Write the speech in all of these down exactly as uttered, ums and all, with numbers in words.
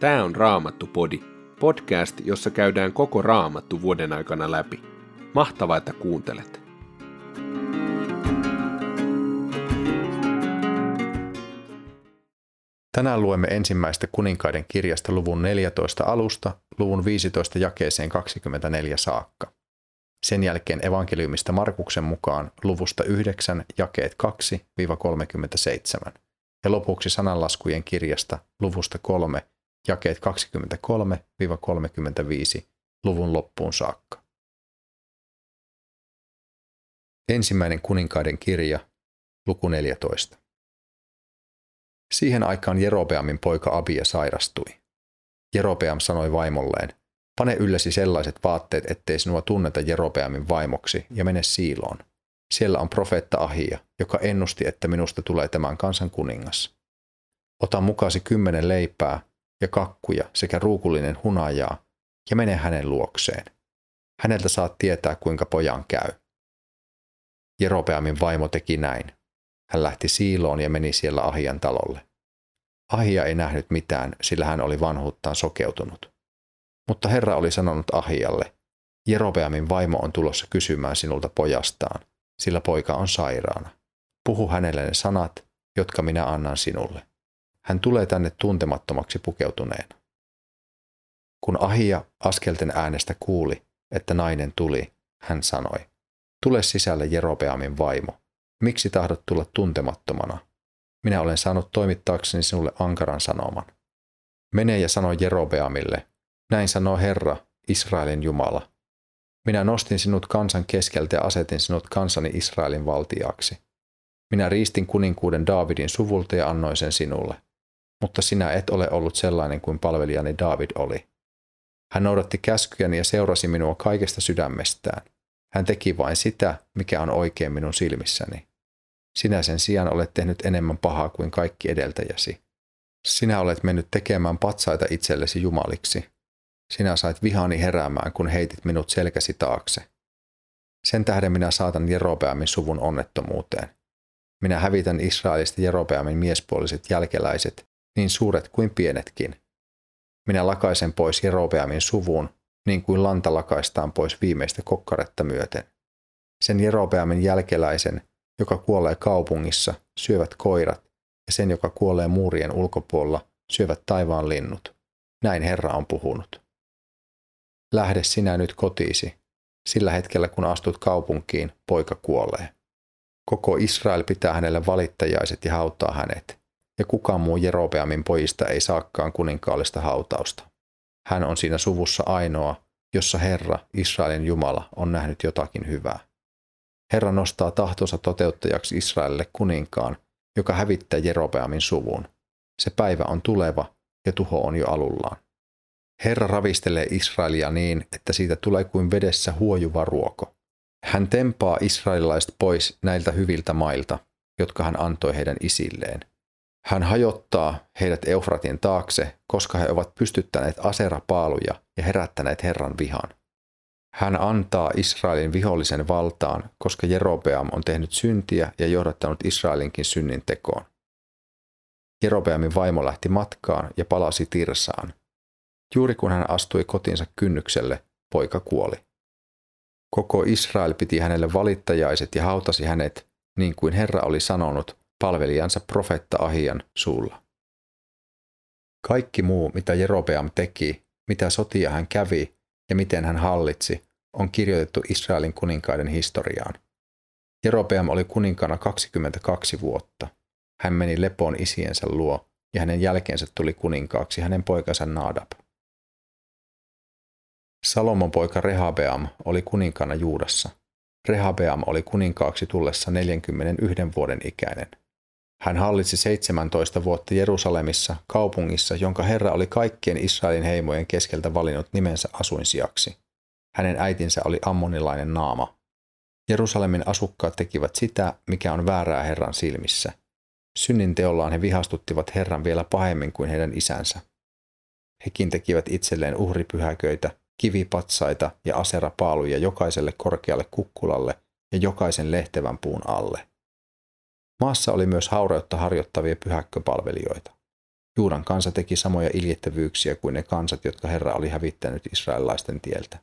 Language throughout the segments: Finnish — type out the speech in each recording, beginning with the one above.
Tämä on Raamattu-podi, podcast, jossa käydään koko Raamattu vuoden aikana läpi. Mahtavaa, että kuuntelet! Tänään luemme ensimmäistä kuninkaiden kirjasta luvun neljätoista alusta, luvun viisitoista jakeeseen kaksikymmentäneljä saakka. Sen jälkeen evankeliumista Markuksen mukaan luvusta yhdeksän jakeet kaksi kolmekymmentäseitsemän ja lopuksi sananlaskujen kirjasta luvusta kolme jakeet kaksikymmentäkolme kolmekymmentäviisi luvun loppuun saakka. Ensimmäinen kuninkaiden kirja, luku neljätoista. Siihen aikaan Jerobeamin poika Abia sairastui. Jerobeam sanoi vaimolleen, pane yllesi sellaiset vaatteet, ettei sinua tunneta Jerobeamin vaimoksi, ja mene Siiloon. Siellä on profeetta Ahia, joka ennusti, että minusta tulee tämän kansan kuningas. Ota mukasi kymmenen leipää ja kakkuja sekä ruukullinen hunajaa, ja mene hänen luokseen. Häneltä saat tietää, kuinka pojan käy. Jerobeamin vaimo teki näin. Hän lähti Siiloon ja meni siellä Ahian talolle. Ahia ei nähnyt mitään, sillä hän oli vanhuuttaan sokeutunut. Mutta Herra oli sanonut Ahialle, Jerobeamin vaimo on tulossa kysymään sinulta pojastaan, sillä poika on sairaana. Puhu hänelle ne sanat, jotka minä annan sinulle. Hän tulee tänne tuntemattomaksi pukeutuneena. Kun Ahia askelten äänestä kuuli, että nainen tuli, hän sanoi, tule sisälle Jerobeamin vaimo. Miksi tahdot tulla tuntemattomana? Minä olen saanut toimittaakseni sinulle ankaran sanoman. Mene ja sano Jerobeamille, näin sanoo Herra, Israelin Jumala. Minä nostin sinut kansan keskeltä ja asetin sinut kansani Israelin valtiaaksi. Minä riistin kuninkuuden Daavidin suvulta ja annoin sen sinulle. Mutta sinä et ole ollut sellainen kuin palvelijani Daavid oli. Hän noudatti käskyjäni ja seurasi minua kaikesta sydämestään. Hän teki vain sitä, mikä on oikein minun silmissäni. Sinä sen sijaan olet tehnyt enemmän pahaa kuin kaikki edeltäjäsi. Sinä olet mennyt tekemään patsaita itsellesi jumaliksi. Sinä sait vihani heräämään, kun heitit minut selkäsi taakse. Sen tähden minä saatan Jerobeamin suvun onnettomuuteen. Minä hävitän Israelista Jerobeamin miespuoliset jälkeläiset, niin suuret kuin pienetkin. Minä lakaisen pois Jerobeamin suvun, niin kuin lanta lakaistaan pois viimeistä kokkaretta myöten. Sen Jerobeamin jälkeläisen, joka kuolee kaupungissa, syövät koirat, ja sen, joka kuolee muurien ulkopuolella, syövät taivaan linnut. Näin Herra on puhunut. Lähde sinä nyt kotiisi, sillä hetkellä kun astut kaupunkiin, poika kuolee. Koko Israel pitää hänelle valittajaiset ja hautaa hänet, ja kukaan muu Jerobeamin pojista ei saakaan kuninkaallista hautausta. Hän on siinä suvussa ainoa, jossa Herra, Israelin Jumala, on nähnyt jotakin hyvää. Herra nostaa tahtonsa toteuttajaksi Israelille kuninkaan, joka hävittää Jerobeamin suvun. Se päivä on tuleva ja tuho on jo alullaan. Herra ravistelee Israelia niin, että siitä tulee kuin vedessä huojuva ruoko. Hän tempaa israelilaiset pois näiltä hyviltä mailta, jotka hän antoi heidän isilleen. Hän hajottaa heidät Eufratin taakse, koska he ovat pystyttäneet aserapaaluja ja herättäneet Herran vihan. Hän antaa Israelin vihollisen valtaan, koska Jerobeam on tehnyt syntiä ja johdattanut Israelinkin synnin tekoon. Jerobeamin vaimo lähti matkaan ja palasi Tirsaan. Juuri kun hän astui kotinsa kynnykselle, poika kuoli. Koko Israel piti hänelle valittajaiset ja hautasi hänet, niin kuin Herra oli sanonut, palvelijansa profeetta Ahian suulla. Kaikki muu, mitä Jerobeam teki, mitä sotia hän kävi ja miten hän hallitsi, on kirjoitettu Israelin kuninkaiden historiaan. Jerobeam oli kuninkaana kaksikymmentäkaksi vuotta. Hän meni lepoon isiensä luo ja hänen jälkeensä tuli kuninkaaksi hänen poikansa Nadab. Salomon poika Rehabeam oli kuninkaana Juudassa. Rehabeam oli kuninkaaksi tullessa neljänkymmenenyhden vuoden ikäinen. Hän hallitsi seitsemäntoista vuotta Jerusalemissa, kaupungissa, jonka Herra oli kaikkien Israelin heimojen keskeltä valinnut nimensä asuinsijaksi. Hänen äitinsä oli ammonilainen Naama. Jerusalemin asukkaat tekivät sitä, mikä on väärää Herran silmissä. Synnin teollaan he vihastuttivat Herran vielä pahemmin kuin heidän isänsä. Hekin tekivät itselleen uhripyhäköitä, kivipatsaita ja aserapaaluja jokaiselle korkealle kukkulalle ja jokaisen lehtevän puun alle. Maassa oli myös haureutta harjoittavia pyhäkköpalvelijoita. Juudan kansa teki samoja iljettävyyksiä kuin ne kansat, jotka Herra oli hävittänyt israelilaisten tieltä.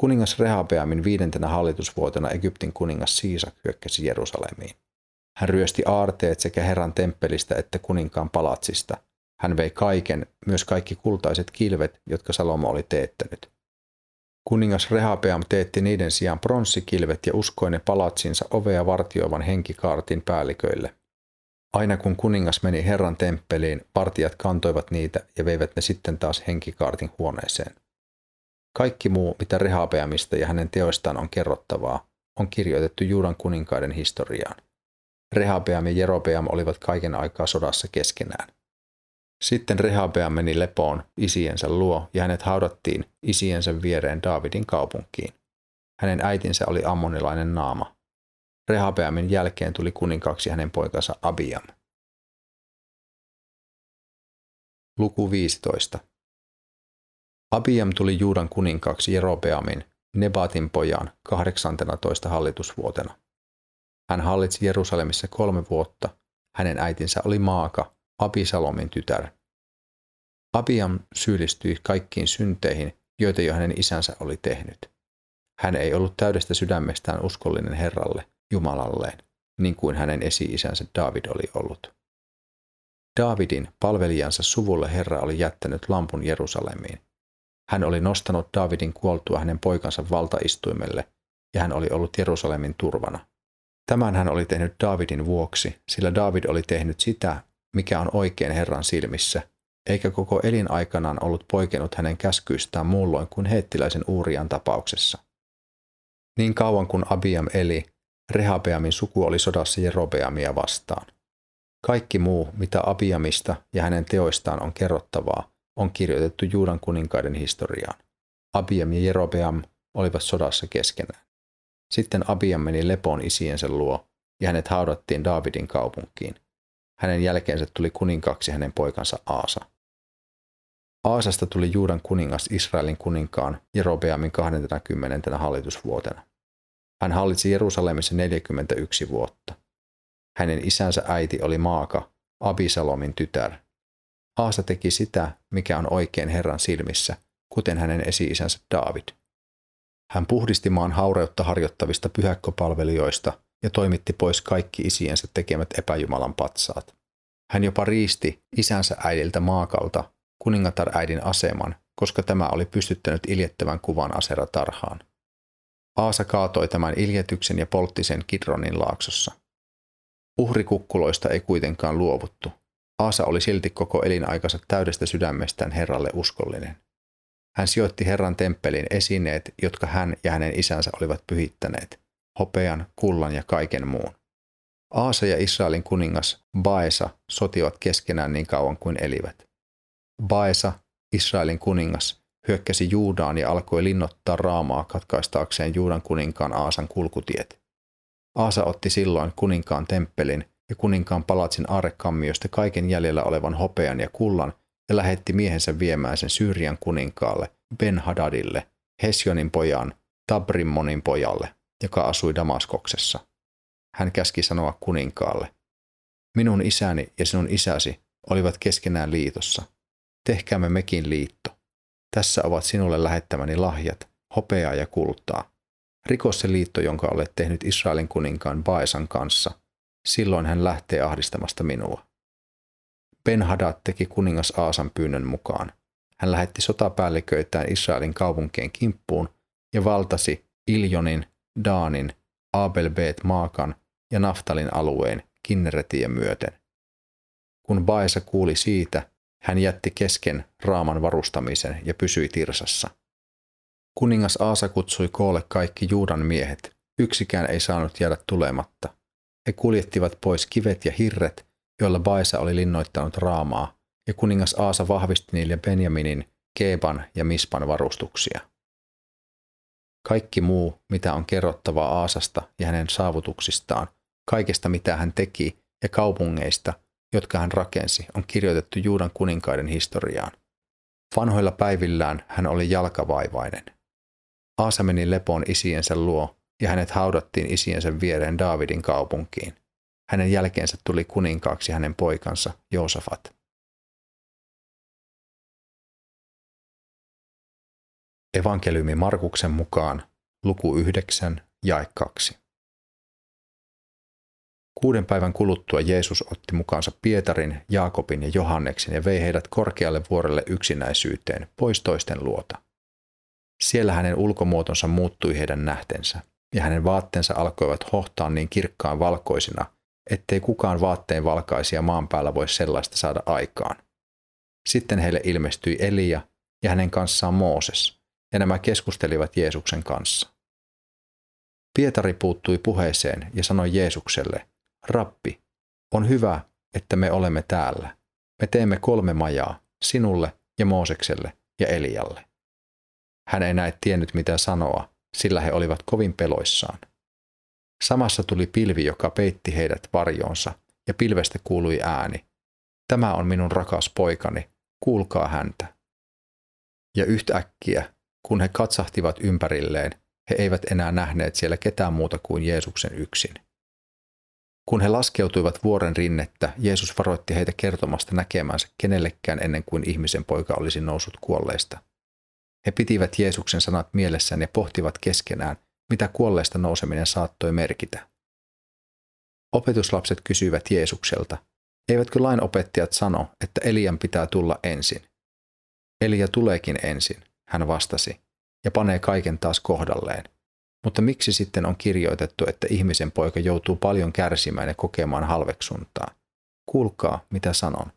Kuningas Rehabeamin viidentenä hallitusvuotena Egyptin kuningas Sisak hyökkäsi Jerusalemiin. Hän ryösti aarteet sekä Herran temppelistä että kuninkaan palatsista. Hän vei kaiken, myös kaikki kultaiset kilvet, jotka Salomo oli teettänyt. Kuningas Rehabeam teetti niiden sijaan pronssikilvet ja uskoi ne palatsinsa ovea vartioivan henkikaartin päälliköille. Aina kun kuningas meni Herran temppeliin, vartijat kantoivat niitä ja veivät ne sitten taas henkikaartin huoneeseen. Kaikki muu, mitä Rehabeamista ja hänen teoistaan on kerrottavaa, on kirjoitettu Juudan kuninkaiden historiaan. Rehabeam ja Jerobeam olivat kaiken aikaa sodassa keskenään. Sitten Rehabeam meni lepoon isiensä luo ja hänet haudattiin isiensä viereen Daavidin kaupunkiin. Hänen äitinsä oli ammonilainen Naama. Rehabeamin jälkeen tuli kuninkaaksi hänen poikansa Abiam. Luku viisitoista. Abiam tuli Juudan kuninkaaksi Jerobeamin, Nebatin pojan, kahdeksannentoista hallitusvuotena. Hän hallitsi Jerusalemissa kolme vuotta. Hänen äitinsä oli Maaka, Abisalomin tytär. Abiam syyllistyi kaikkiin synteihin, joita jo hänen isänsä oli tehnyt. Hän ei ollut täydestä sydämestään uskollinen Herralle, Jumalalleen, niin kuin hänen esi-isänsä David oli ollut. Davidin palvelijansa suvulle Herra oli jättänyt lampun Jerusalemiin. Hän oli nostanut Davidin kuoltua hänen poikansa valtaistuimelle, ja hän oli ollut Jerusalemin turvana. Tämän hän oli tehnyt Daavidin vuoksi, sillä David oli tehnyt sitä, mikä on oikein Herran silmissä, eikä koko elinaikanaan ollut poikennut hänen käskyistään muulloin kuin heettiläisen Uurian tapauksessa. Niin kauan kuin Abiam eli, Rehabeamin suku oli sodassa Jerobeamia vastaan. Kaikki muu, mitä Abiamista ja hänen teoistaan on kerrottavaa, on kirjoitettu Juudan kuninkaiden historiaan. Abiam ja Jerobeam olivat sodassa keskenään. Sitten Abiam meni lepoon isiensä luo, ja hänet haudattiin Daavidin kaupunkiin. Hänen jälkeensä tuli kuninkaaksi hänen poikansa Aasa. Aasasta tuli Juudan kuningas Israelin kuninkaan Jerobeamin kahdentenakymmenentenä hallitusvuotena. Hän hallitsi Jerusalemissa neljäkymmentäyksi vuotta. Hänen isänsä äiti oli Maaka, Abisalomin tytär. Aasa teki sitä, mikä on oikein Herran silmissä, kuten hänen esi-isänsä Daavid. Hän puhdisti maan haureutta harjoittavista pyhäkköpalvelijoista ja toimitti pois kaikki isiensä tekemät epäjumalan patsaat. Hän jopa riisti isänsä äidiltä Maakalta kuningatar-äidin aseman, koska tämä oli pystyttänyt iljettävän kuvan Asera-tarhaan. Aasa kaatoi tämän iljetyksen ja poltti sen Kidronin laaksossa. Uhrikukkuloista ei kuitenkaan luovuttu. Aasa oli silti koko elinaikansa täydestä sydämestään Herralle uskollinen. Hän sijoitti Herran temppelin esineet, jotka hän ja hänen isänsä olivat pyhittäneet, hopean, kullan ja kaiken muun. Aasa ja Israelin kuningas Baesa sotivat keskenään niin kauan kuin elivät. Baesa, Israelin kuningas, hyökkäsi Juudaan ja alkoi linnoittaa Raamaa katkaistaakseen Juudan kuninkaan Aasan kulkutiet. Aasa otti silloin kuninkaan temppelin ja kuninkaan palatsin aarrekammiosta kaiken jäljellä olevan hopean ja kullan ja lähetti miehensä viemään sen Syyrian kuninkaalle, Ben-Hadadille, Hesjonin pojan, Tabrimmonin pojalle, joka asui Damaskoksessa. Hän käski sanoa kuninkaalle: "Minun isäni ja sinun isäsi olivat keskenään liitossa. Tehkäämme mekin liitto. Tässä ovat sinulle lähettämäni lahjat, hopeaa ja kultaa. Riko se liitto, jonka olet tehnyt Israelin kuninkaan Baesan kanssa. Silloin hän lähtee ahdistamasta minua." Ben-Hadad teki kuningas Aasan pyynnön mukaan. Hän lähetti sotapäälliköitään Israelin kaupunkien kimppuun ja valtasi Iljonin, Daanin, Abelbeet-maakan ja Naftalin alueen Kinneretiä myöten. Kun Baesa kuuli siitä, hän jätti kesken Raaman varustamisen ja pysyi Tirsassa. Kuningas Aasa kutsui koolle kaikki Juudan miehet. Yksikään ei saanut jäädä tulematta. He kuljettivat pois kivet ja hirret, joilla Baesa oli linnoittanut Raamaa, ja kuningas Aasa vahvisti niille Benjaminin, Keban ja Mispan varustuksia. Kaikki muu, mitä on kerrottavaa Aasasta ja hänen saavutuksistaan, kaikesta mitä hän teki ja kaupungeista, jotka hän rakensi, on kirjoitettu Juudan kuninkaiden historiaan. Vanhoilla päivillään hän oli jalkavaivainen. Aasa meni lepoon isiensä luo, ja hänet haudattiin isiensä viereen Daavidin kaupunkiin. Hänen jälkeensä tuli kuninkaaksi hänen poikansa Joosafat. Evankeliumi Markuksen mukaan, luku yhdeksän, jae kaksi. Kuuden päivän kuluttua Jeesus otti mukaansa Pietarin, Jaakobin ja Johanneksen ja vei heidät korkealle vuorelle yksinäisyyteen, pois toisten luota. Siellä hänen ulkomuotonsa muuttui heidän nähtensä, ja hänen vaatteensa alkoivat hohtaa niin kirkkaan valkoisina, ettei kukaan vaatteen valkaisia maan päällä voi sellaista saada aikaan. Sitten heille ilmestyi Elia ja hänen kanssaan Mooses, ja nämä keskustelivat Jeesuksen kanssa. Pietari puuttui puheeseen ja sanoi Jeesukselle, Rabbi, on hyvä, että me olemme täällä. Me teemme kolme majaa, sinulle ja Moosekselle ja Elialle. Hän ei enää tiennyt mitä sanoa, sillä he olivat kovin peloissaan. Samassa tuli pilvi, joka peitti heidät varjoonsa, ja pilvestä kuului ääni. Tämä on minun rakas poikani, kuulkaa häntä. Ja yhtäkkiä, kun he katsahtivat ympärilleen, he eivät enää nähneet siellä ketään muuta kuin Jeesuksen yksin. Kun he laskeutuivat vuoren rinnettä, Jeesus varoitti heitä kertomasta näkemänsä kenellekään ennen kuin ihmisen poika olisi noussut kuolleista. He pitivät Jeesuksen sanat mielessään ja pohtivat keskenään, mitä kuolleista nouseminen saattoi merkitä. Opetuslapset kysyivät Jeesukselta, eivätkö lainopettajat sano, että Elian pitää tulla ensin? Elia tuleekin ensin, hän vastasi, ja panee kaiken taas kohdalleen. Mutta miksi sitten on kirjoitettu, että ihmisen poika joutuu paljon kärsimään ja kokemaan halveksuntaa? Kuulkaa, mitä sanon.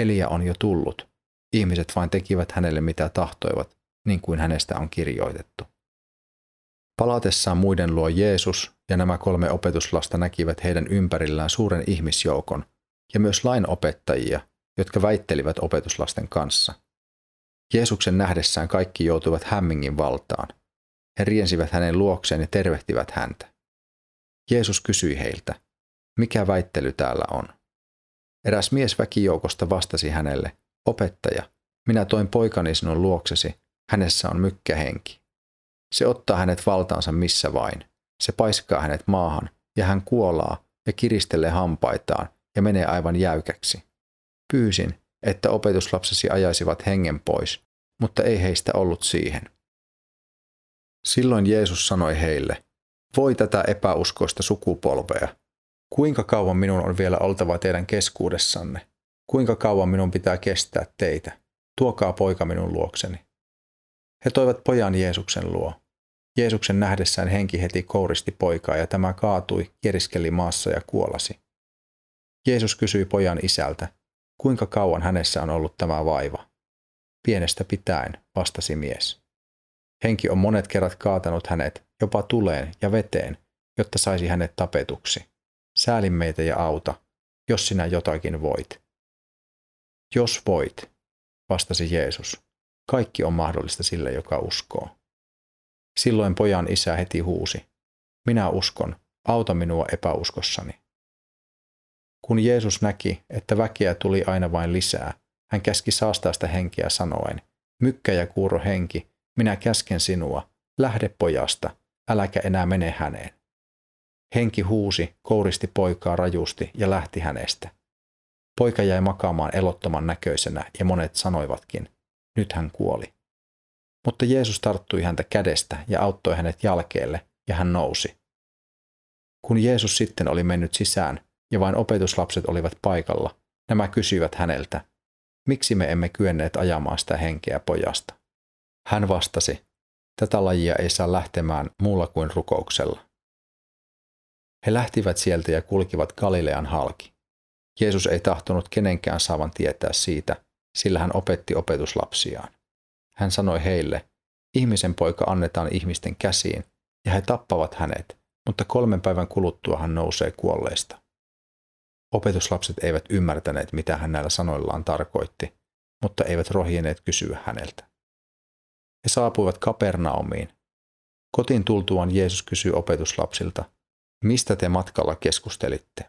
Elia on jo tullut. Ihmiset vain tekivät hänelle mitä tahtoivat, niin kuin hänestä on kirjoitettu. Palatessaan muiden luo Jeesus ja nämä kolme opetuslasta näkivät heidän ympärillään suuren ihmisjoukon ja myös lainopettajia, jotka väittelivät opetuslasten kanssa. Jeesuksen nähdessään kaikki joutuivat hämmingin valtaan. He riensivät hänen luokseen ja tervehtivät häntä. Jeesus kysyi heiltä, mikä väittely täällä on? Eräs mies väkijoukosta vastasi hänelle, opettaja, minä toin poikani sinun luoksesi, hänessä on mykkähenki. Se ottaa hänet valtaansa missä vain, se paiskaa hänet maahan ja hän kuolaa ja kiristelee hampaitaan ja menee aivan jäykäksi. Pyysin, että opetuslapsesi ajaisivat hengen pois, mutta ei heistä ollut siihen. Silloin Jeesus sanoi heille, voi tätä epäuskoista sukupolvea, kuinka kauan minun on vielä oltava teidän keskuudessanne, kuinka kauan minun pitää kestää teitä, tuokaa poika minun luokseni. He toivat pojan Jeesuksen luo. Jeesuksen nähdessään henki heti kouristi poikaa ja tämä kaatui, kieriskeli maassa ja kuolasi. Jeesus kysyi pojan isältä, kuinka kauan hänessä on ollut tämä vaiva? Pienestä pitäen, vastasi mies. Henki on monet kerrat kaatanut hänet, jopa tuleen ja veteen, jotta saisi hänet tapetuksi. Sääli meitä ja auta, jos sinä jotakin voit. Jos voit, vastasi Jeesus. Kaikki on mahdollista sille, joka uskoo. Silloin pojan isä heti huusi, minä uskon, auta minua epäuskossani. Kun Jeesus näki, että väkeä tuli aina vain lisää, hän käski saastaa sitä henkeä sanoen, mykkä ja kuuro henki, minä käsken sinua, lähde pojasta, äläkä enää mene häneen. Henki huusi, kouristi poikaa rajusti ja lähti hänestä. Poika jäi makaamaan elottoman näköisenä ja monet sanoivatkin, nyt hän kuoli. Mutta Jeesus tarttui häntä kädestä ja auttoi hänet jalkeelle, ja hän nousi. Kun Jeesus sitten oli mennyt sisään, ja vain opetuslapset olivat paikalla, nämä kysyivät häneltä, miksi me emme kyenneet ajamaan sitä henkeä pojasta? Hän vastasi, tätä lajia ei saa lähtemään muulla kuin rukouksella. He lähtivät sieltä ja kulkivat Galilean halki. Jeesus ei tahtonut kenenkään saavan tietää siitä, sillä hän opetti opetuslapsiaan. Hän sanoi heille, ihmisen poika annetaan ihmisten käsiin, ja he tappavat hänet, mutta kolmen päivän kuluttua hän nousee kuolleista. Opetuslapset eivät ymmärtäneet, mitä hän näillä sanoillaan tarkoitti, mutta eivät rohjenneet kysyä häneltä. He saapuivat Kapernaumiin. Kotiin tultuaan Jeesus kysyi opetuslapsilta, mistä te matkalla keskustelitte?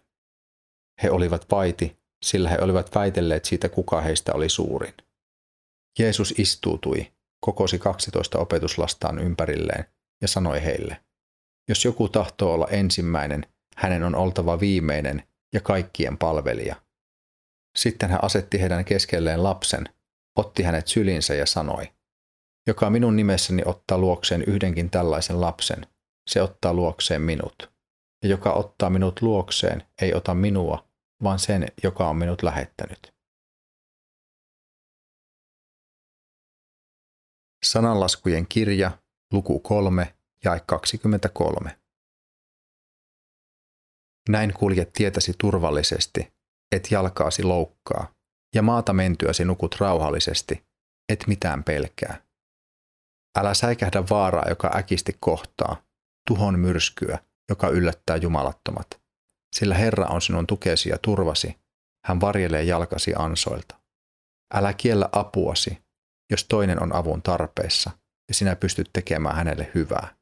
He olivat vaiti, sillä he olivat väitelleet siitä, kuka heistä oli suurin. Jeesus istuutui, kokosi kaksitoista opetuslastaan ympärilleen ja sanoi heille, jos joku tahtoo olla ensimmäinen, hänen on oltava viimeinen ja kaikkien palvelija. Sitten hän asetti heidän keskelleen lapsen, otti hänet sylinsä ja sanoi, Joka minun nimessäni ottaa luokseen yhdenkin tällaisen lapsen, se ottaa luokseen minut. Ja joka ottaa minut luokseen, ei ota minua, vaan sen, joka on minut lähettänyt. Sananlaskujen kirja, luku kolme, jae kaksikymmentäkolme. Näin kuljet tietäsi turvallisesti, et jalkaasi loukkaa, ja maata mentyäsi nukut rauhallisesti, et mitään pelkää. Älä säikähdä vaaraa, joka äkisti kohtaa, tuhon myrskyä, joka yllättää jumalattomat. Sillä Herra on sinun tukesi ja turvasi, hän varjelee jalkasi ansoilta. Älä kiellä apuasi, jos toinen on avun tarpeessa, ja sinä pystyt tekemään hänelle hyvää.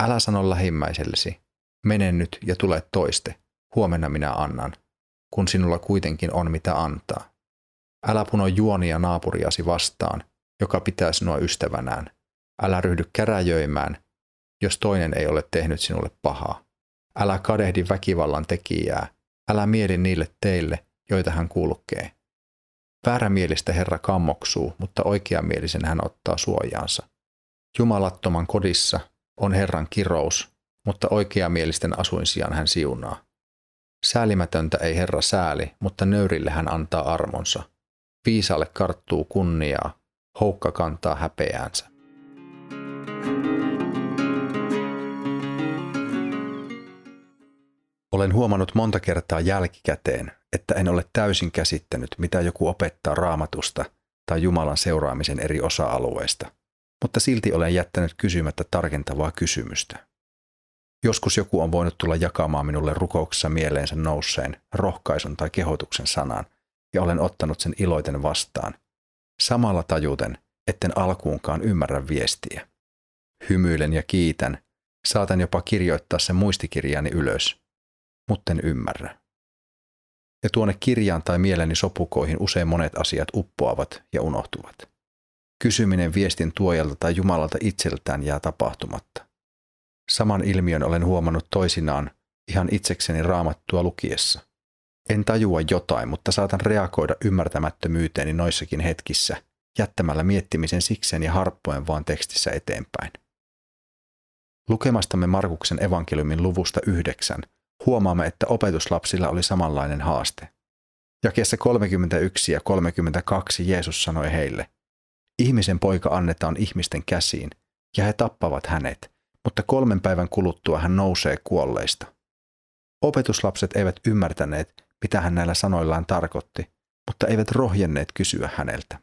Älä sano lähimmäisellesi, mene nyt ja tule toiste, huomenna minä annan, kun sinulla kuitenkin on mitä antaa. Älä puno juonia naapuriasi vastaan, joka pitää sinua ystävänään. Älä ryhdy käräjöimään, jos toinen ei ole tehnyt sinulle pahaa. Älä kadehdi väkivallan tekijää, älä mieli niille teille, joita hän kulkee. Väärämielistä Herra kammoksuu, mutta oikeamielisen hän ottaa suojaansa. Jumalattoman kodissa on Herran kirous, mutta oikeamielisten asuinsijan hän siunaa. Säälimätöntä ei Herra sääli, mutta nöyrille hän antaa armonsa. Viisaalle karttuu kunniaa, houkka kantaa häpeäänsä. Olen huomannut monta kertaa jälkikäteen, että en ole täysin käsittänyt, mitä joku opettaa Raamatusta tai Jumalan seuraamisen eri osa-alueista, mutta silti olen jättänyt kysymättä tarkentavaa kysymystä. Joskus joku on voinut tulla jakamaan minulle rukouksessa mieleensä nousseen rohkaisun tai kehotuksen sanan, ja olen ottanut sen iloiten vastaan, samalla tajuten, etten alkuunkaan ymmärrä viestiä. Hymyilen ja kiitän, saatan jopa kirjoittaa sen muistikirjaani ylös, mutten ymmärrä. Ja tuonne kirjaan tai mieleni sopukoihin usein monet asiat uppoavat ja unohtuvat. Kysyminen viestin tuojalta tai Jumalalta itseltään jää tapahtumatta. Saman ilmiön olen huomannut toisinaan ihan itsekseni Raamattua lukiessa. En tajua jotain, mutta saatan reagoida ymmärtämättömyyteeni noissakin hetkissä, jättämällä miettimisen sikseen ja harppoen vaan tekstissä eteenpäin. Lukemastamme Markuksen evankeliumin luvusta yhdeksän huomaamme, että opetuslapsilla oli samanlainen haaste. Jakeessa kolmekymmentäyksi ja kolmekymmentäkaksi Jeesus sanoi heille, ihmisen poika annetaan ihmisten käsiin, ja he tappavat hänet, mutta kolmen päivän kuluttua hän nousee kuolleista. Opetuslapset eivät ymmärtäneet, mitä hän näillä sanoillaan tarkoitti, mutta eivät rohjenneet kysyä häneltä.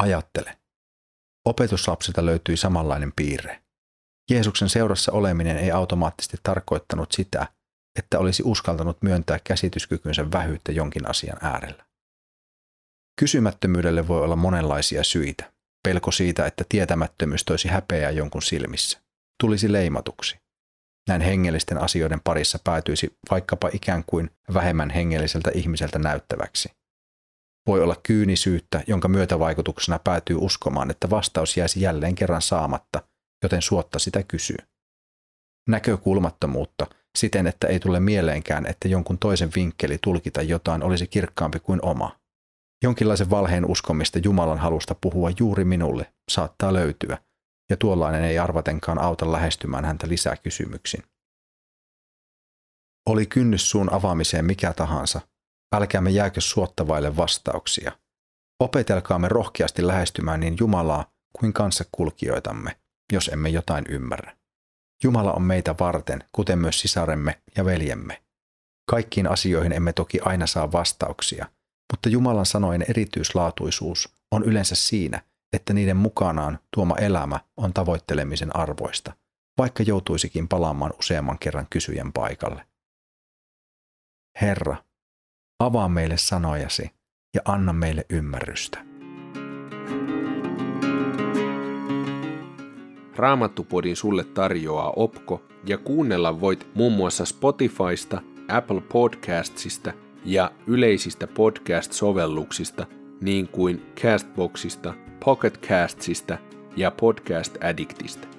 Ajattele. Opetuslapsilta löytyi samanlainen piirre. Jeesuksen seurassa oleminen ei automaattisesti tarkoittanut sitä, että olisi uskaltanut myöntää käsityskykynsä vähyyttä jonkin asian äärellä. Kysymättömyydelle voi olla monenlaisia syitä. Pelko siitä, että tietämättömyys toisi häpeää jonkun silmissä, tulisi leimatuksi. Näin hengellisten asioiden parissa päätyisi vaikkapa ikään kuin vähemmän hengelliseltä ihmiseltä näyttäväksi. Voi olla kyynisyyttä, jonka myötävaikutuksena päätyy uskomaan, että vastaus jäisi jälleen kerran saamatta, joten suotta sitä kysyy. Näkökulmattomuutta siten, että ei tule mieleenkään, että jonkun toisen vinkkeli tulkita jotain olisi kirkkaampi kuin oma. Jonkinlaisen valheen uskomista Jumalan halusta puhua juuri minulle saattaa löytyä, ja tuollainen ei arvatenkaan auta lähestymään häntä lisää kysymyksin. Oli kynnys suun avaamiseen mikä tahansa, älkäämme jääkö suottavaille vastauksia. Opetelkaamme rohkeasti lähestymään niin Jumalaa kuin kanssakulkijoitamme, jos emme jotain ymmärrä. Jumala on meitä varten, kuten myös sisaremme ja veljemme. Kaikkiin asioihin emme toki aina saa vastauksia, mutta Jumalan sanojen erityislaatuisuus on yleensä siinä, että niiden mukanaan tuoma elämä on tavoittelemisen arvoista, vaikka joutuisikin palaamaan useamman kerran kysyjän paikalle. Herra, avaa meille sanojasi ja anna meille ymmärrystä. Raamattu-podin sulle tarjoaa Opko, ja kuunnella voit muun muassa Spotifysta, Apple Podcastsista ja yleisistä podcast-sovelluksista, niin kuin Castboxista, Pocketcastsista ja Podcast Addictista.